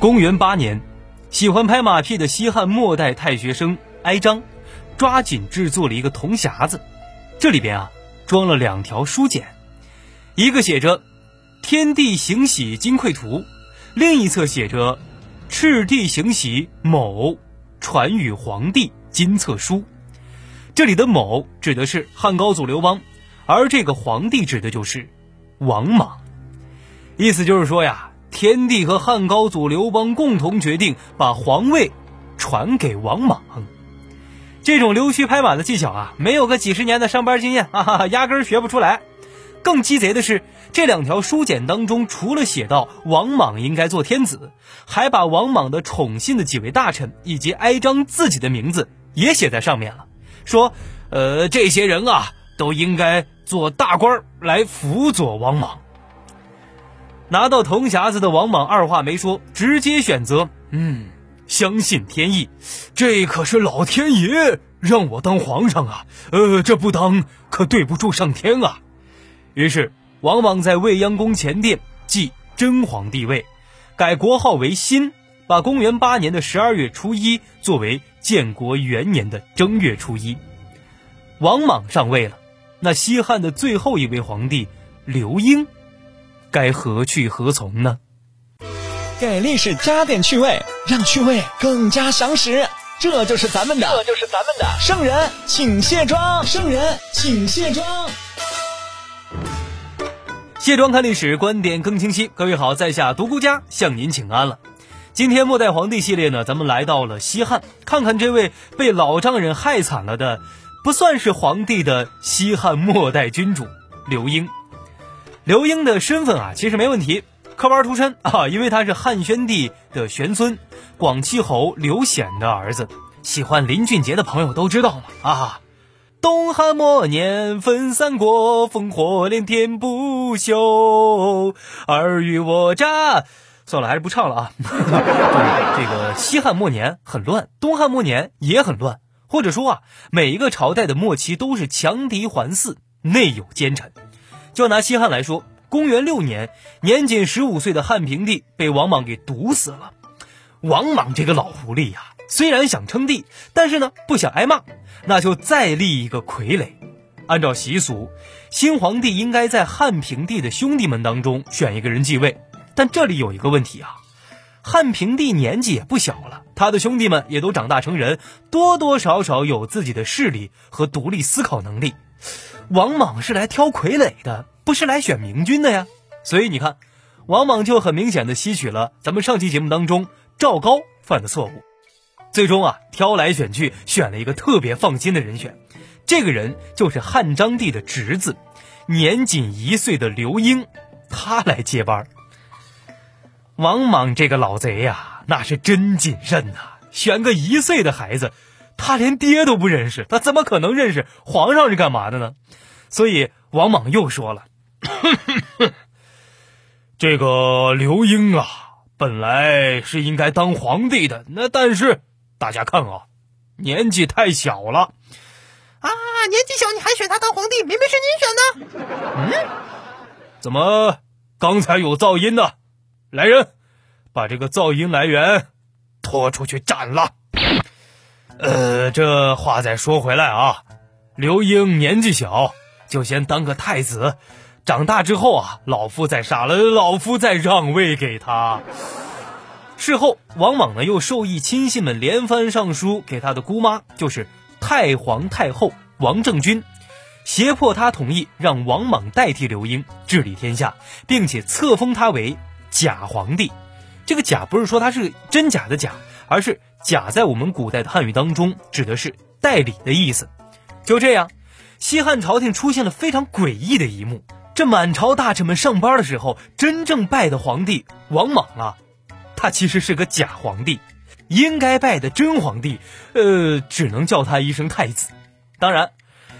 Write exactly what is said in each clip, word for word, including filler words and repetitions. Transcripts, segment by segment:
公元八年，喜欢拍马屁的西汉末代太学生哀章，抓紧制作了一个铜匣子，这里边啊装了两条书简，一个写着天地行喜金匮图，另一侧写着赤帝行喜某传与皇帝金册书。这里的某指的是汉高祖刘邦，而这个皇帝指的就是王莽。意思就是说呀，天帝和汉高祖刘邦共同决定把皇位传给王莽。这种溜须拍马的技巧啊，没有个几十年的上班经验啊，压根儿学不出来。更鸡贼的是，这两条书简当中除了写到王莽应该做天子，还把王莽的宠信的几位大臣以及哀章自己的名字也写在上面了，说呃，这些人啊都应该做大官来辅佐王莽。拿到铜匣子的王莽二话没说，直接选择嗯，相信天意，这可是老天爷让我当皇上啊，呃，这不当可对不住上天啊。于是王莽在未央宫前殿即真皇帝位，改国号为新，把公元八年的十二月初一作为建国元年的正月初一。王莽上位了，那西汉的最后一位皇帝刘英该何去何从呢？给历史加点趣味，让趣味更加详实，这就是咱们的这就是咱们的圣人请卸妆，圣人请卸妆。卸妆看历史，观点更清晰。各位好，在下独孤家向您请安了。今天末代皇帝系列呢，咱们来到了西汉，看看这位被老丈人害惨了的不算是皇帝的西汉末代君主刘英。刘英的身份啊其实没问题，科班出身啊，因为他是汉宣帝的玄孙，广戚侯刘显的儿子。喜欢林俊杰的朋友都知道嘛啊。东汉末年分三国，烽火连天不休，尔虞我诈。算了，还是不唱了啊。这个西汉末年很乱，东汉末年也很乱，或者说啊，每一个朝代的末期都是强敌环伺，内有奸臣。就拿西汉来说，公元六年，年仅十五岁的汉平帝被王莽给毒死了。王莽这个老狐狸呀、啊，虽然想称帝，但是呢不想挨骂，那就再立一个傀儡。按照习俗，新皇帝应该在汉平帝的兄弟们当中选一个人继位，但这里有一个问题啊，汉平帝年纪也不小了，他的兄弟们也都长大成人，多多少少有自己的势力和独立思考能力。王莽是来挑傀儡的，不是来选明君的呀。所以你看，王莽就很明显的吸取了咱们上期节目当中赵高犯的错误，最终啊挑来选去，选了一个特别放心的人选。这个人就是汉章帝的侄子年仅一岁的刘英，他来接班。王莽这个老贼呀、啊、那是真谨慎啊，选个一岁的孩子，他连爹都不认识，他怎么可能认识皇上是干嘛的呢？所以王莽又说了，呵呵呵，这个刘英啊本来是应该当皇帝的，那但是大家看啊，年纪太小了啊，年纪小你还选他当皇帝，明明是您选的。嗯，怎么刚才有噪音呢？来人，把这个噪音来源拖出去斩了。呃，这话再说回来啊，刘英年纪小，就先当个太子，长大之后啊，老夫再杀了，老夫再让位给他。事后，王莽呢又授意亲信们连番上书给他的姑妈，就是太皇太后王政君，胁迫他同意让王莽代替刘英治理天下，并且册封他为假皇帝。这个假不是说他是真假的假，而是假在我们古代的汉语当中指的是代理的意思。就这样，西汉朝廷出现了非常诡异的一幕，这满朝大臣们上班的时候，真正拜的皇帝王莽啊，他其实是个假皇帝，应该拜的真皇帝呃，只能叫他一声太子。当然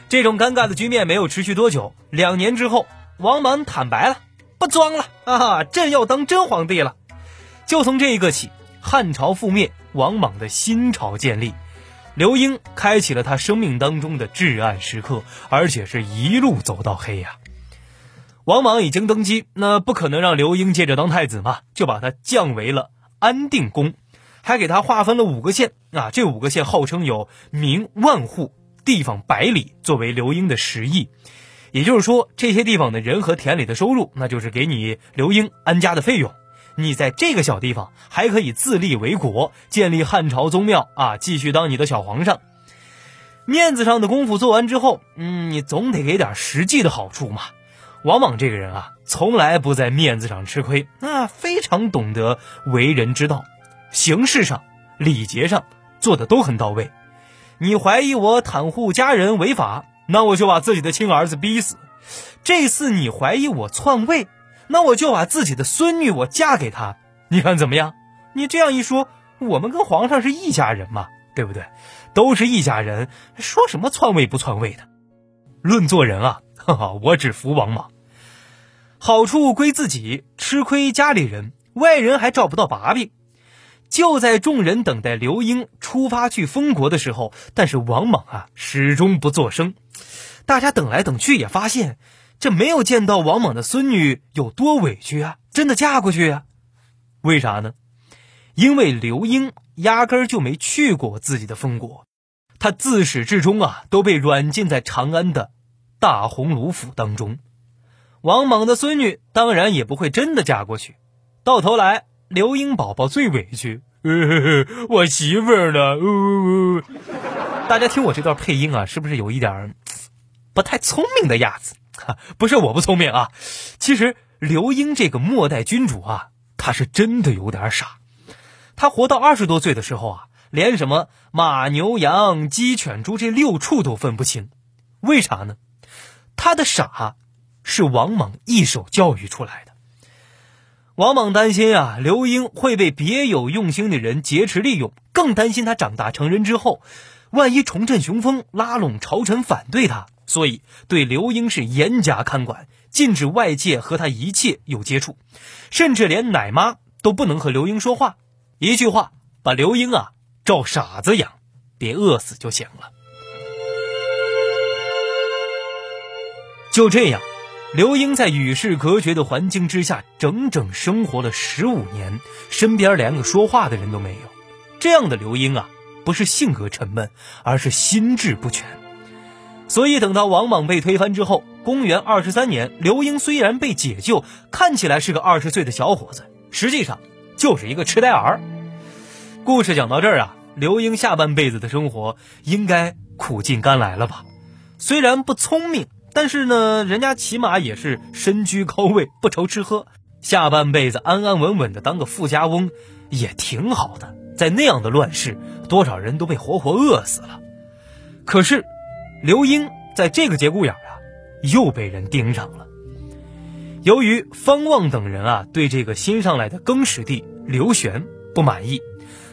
这种尴尬的局面没有持续多久，两年之后王莽坦白了，不装了啊，朕要当真皇帝了。就从这一刻起，汉朝覆灭，王莽的新朝建立，刘英开启了他生命当中的至暗时刻，而且是一路走到黑呀、啊。王莽已经登基，那不可能让刘英接着当太子嘛，就把他降为了安定宫，还给他划分了五个县啊，这五个县号称有民万户，地方百里，作为刘英的实意。也就是说，这些地方的人和田里的收入，那就是给你刘英安家的费用。你在这个小地方还可以自立为国，建立汉朝宗庙啊，继续当你的小皇上。面子上的功夫做完之后，嗯，你总得给点实际的好处嘛。王莽这个人啊，从来不在面子上吃亏，那、啊、非常懂得为人之道，形式上、礼节上做的都很到位。你怀疑我袒护家人违法，那我就把自己的亲儿子逼死；这次你怀疑我篡位，那我就把自己的孙女我嫁给他，你看怎么样？你这样一说，我们跟皇上是一家人嘛，对不对？都是一家人，说什么篡位不篡位的？论做人啊，哈哈，我只服王莽。好处归自己，吃亏家里人，外人还照不到把柄。就在众人等待刘英出发去封国的时候，但是王莽啊始终不作声。大家等来等去也发现，这没有见到王莽的孙女有多委屈啊，真的嫁过去啊。为啥呢？因为刘英压根儿就没去过自己的封国，他自始至终啊都被软禁在长安的大鸿胪府当中。王莽的孙女当然也不会真的嫁过去，到头来刘英宝宝最委屈，呃、我媳妇儿呢、呃？大家听我这段配音啊，是不是有一点不太聪明的样子？不是我不聪明啊，其实刘英这个末代君主啊，他是真的有点傻。他活到二十多岁的时候啊，连什么马、牛、羊、鸡、犬、猪这六畜都分不清，为啥呢？他的傻是王莽一手教育出来的。王莽担心啊，刘英会被别有用心的人劫持利用，更担心他长大成人之后，万一重振雄风，拉拢朝臣反对他，所以对刘英是严加看管，禁止外界和他一切有接触，甚至连奶妈都不能和刘英说话。一句话，把刘英啊照傻子养，别饿死就行了。就这样，刘英在与世隔绝的环境之下整整生活了十五年，身边连个说话的人都没有。这样的刘英啊，不是性格沉闷，而是心智不全。所以等到王莽被推翻之后，公元二十三年，刘英虽然被解救，看起来是个二十岁的小伙子，实际上就是一个痴呆儿。故事讲到这儿啊，刘英下半辈子的生活应该苦尽甘来了吧。虽然不聪明，但是呢，人家起码也是身居高位，不愁吃喝，下半辈子安安稳稳的当个富家翁也挺好的。在那样的乱世，多少人都被活活饿死了。可是刘英在这个节骨眼啊，又被人盯上了。由于方望等人啊对这个新上来的更始帝刘玄不满意，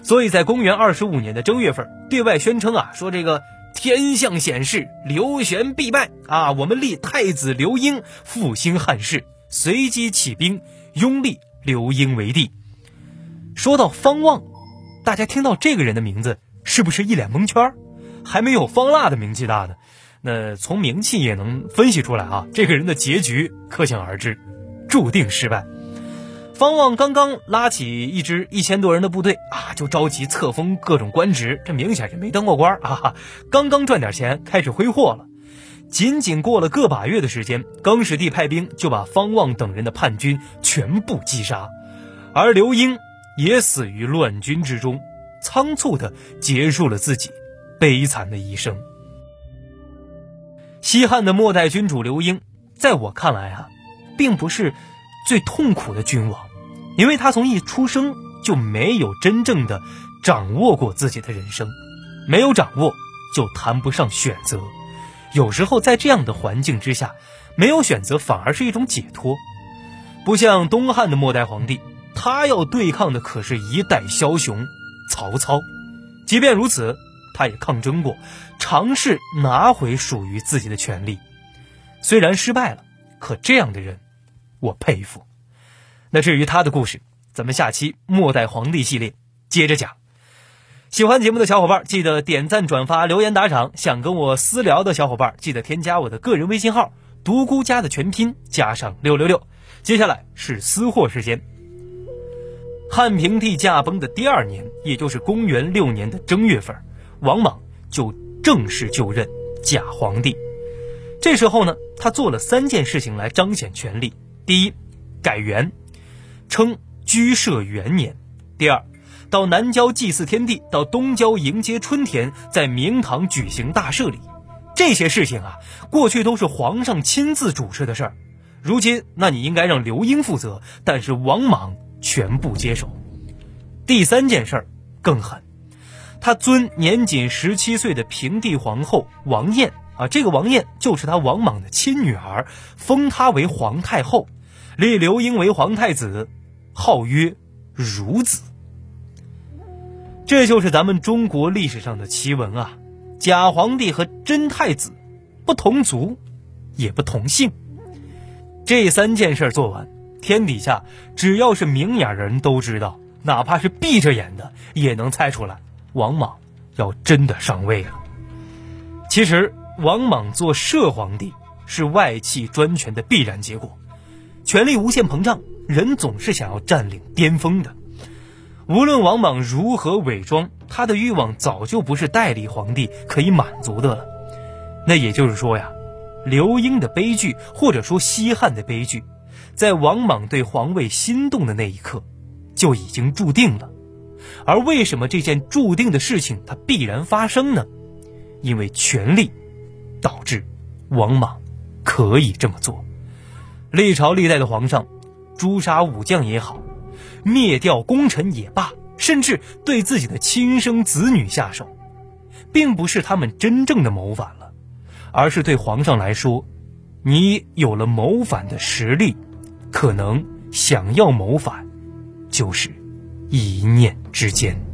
所以在公元二十五年的正月份对外宣称啊，说这个天象显示刘玄必败啊！我们立太子刘英复兴汉室，随即起兵拥立刘英为帝。说到方望，大家听到这个人的名字是不是一脸蒙圈？还没有方腊的名气大呢。那从名气也能分析出来啊，这个人的结局可想而知，注定失败。方望刚刚拉起一支一千多人的部队啊，就着急册封各种官职，这明显是没当过官啊！刚刚赚点钱，开始挥霍了。仅仅过了个把月的时间，更始帝派兵就把方望等人的叛军全部击杀，而刘英也死于乱军之中，仓促地结束了自己悲惨的一生。西汉的末代君主刘英，在我看来啊，并不是最痛苦的君王，因为他从一出生就没有真正的掌握过自己的人生，没有掌握就谈不上选择。有时候在这样的环境之下，没有选择反而是一种解脱。不像东汉的末代皇帝，他要对抗的可是一代枭雄曹操，即便如此，他也抗争过，尝试拿回属于自己的权利。虽然失败了，可这样的人我佩服。那至于他的故事，咱们下期末代皇帝系列接着讲。喜欢节目的小伙伴记得点赞转发留言打赏，想跟我私聊的小伙伴记得添加我的个人微信号独孤家的全拼加上六六六。接下来是私货时间。汉平帝驾崩的第二年，也就是公元六年的正月份，王莽就正式就任假皇帝。这时候呢，他做了三件事情来彰显权力：第一，改元，称居社元年；第二，到南郊祭祀天地，到东郊迎接春天，在明堂举行大赦礼。这些事情啊，过去都是皇上亲自主持的事儿，如今那你应该让刘英负责，但是王莽全部接手。第三件事儿更狠，他尊年仅十七岁的平帝皇后王艳啊，这个王艳就是他王莽的亲女儿，封她为皇太后，立刘英为皇太子，号曰孺子。这就是咱们中国历史上的奇闻啊，假皇帝和真太子不同族也不同姓。这三件事做完，天底下只要是明眼人都知道，哪怕是闭着眼的也能猜出来，王莽要真的上位了。其实王莽做摄皇帝是外戚专权的必然结果，权力无限膨胀，人总是想要占领巅峰的。无论王莽如何伪装，他的欲望早就不是代理皇帝可以满足的了。那也就是说呀，刘英的悲剧，或者说西汉的悲剧，在王莽对皇位心动的那一刻就已经注定了。而为什么这件注定的事情它必然发生呢？因为权力导致王莽可以这么做。历朝历代的皇上，诛杀武将也好，灭掉功臣也罢，甚至对自己的亲生子女下手，并不是他们真正的谋反了，而是对皇上来说，你有了谋反的实力，可能想要谋反就是一念之间。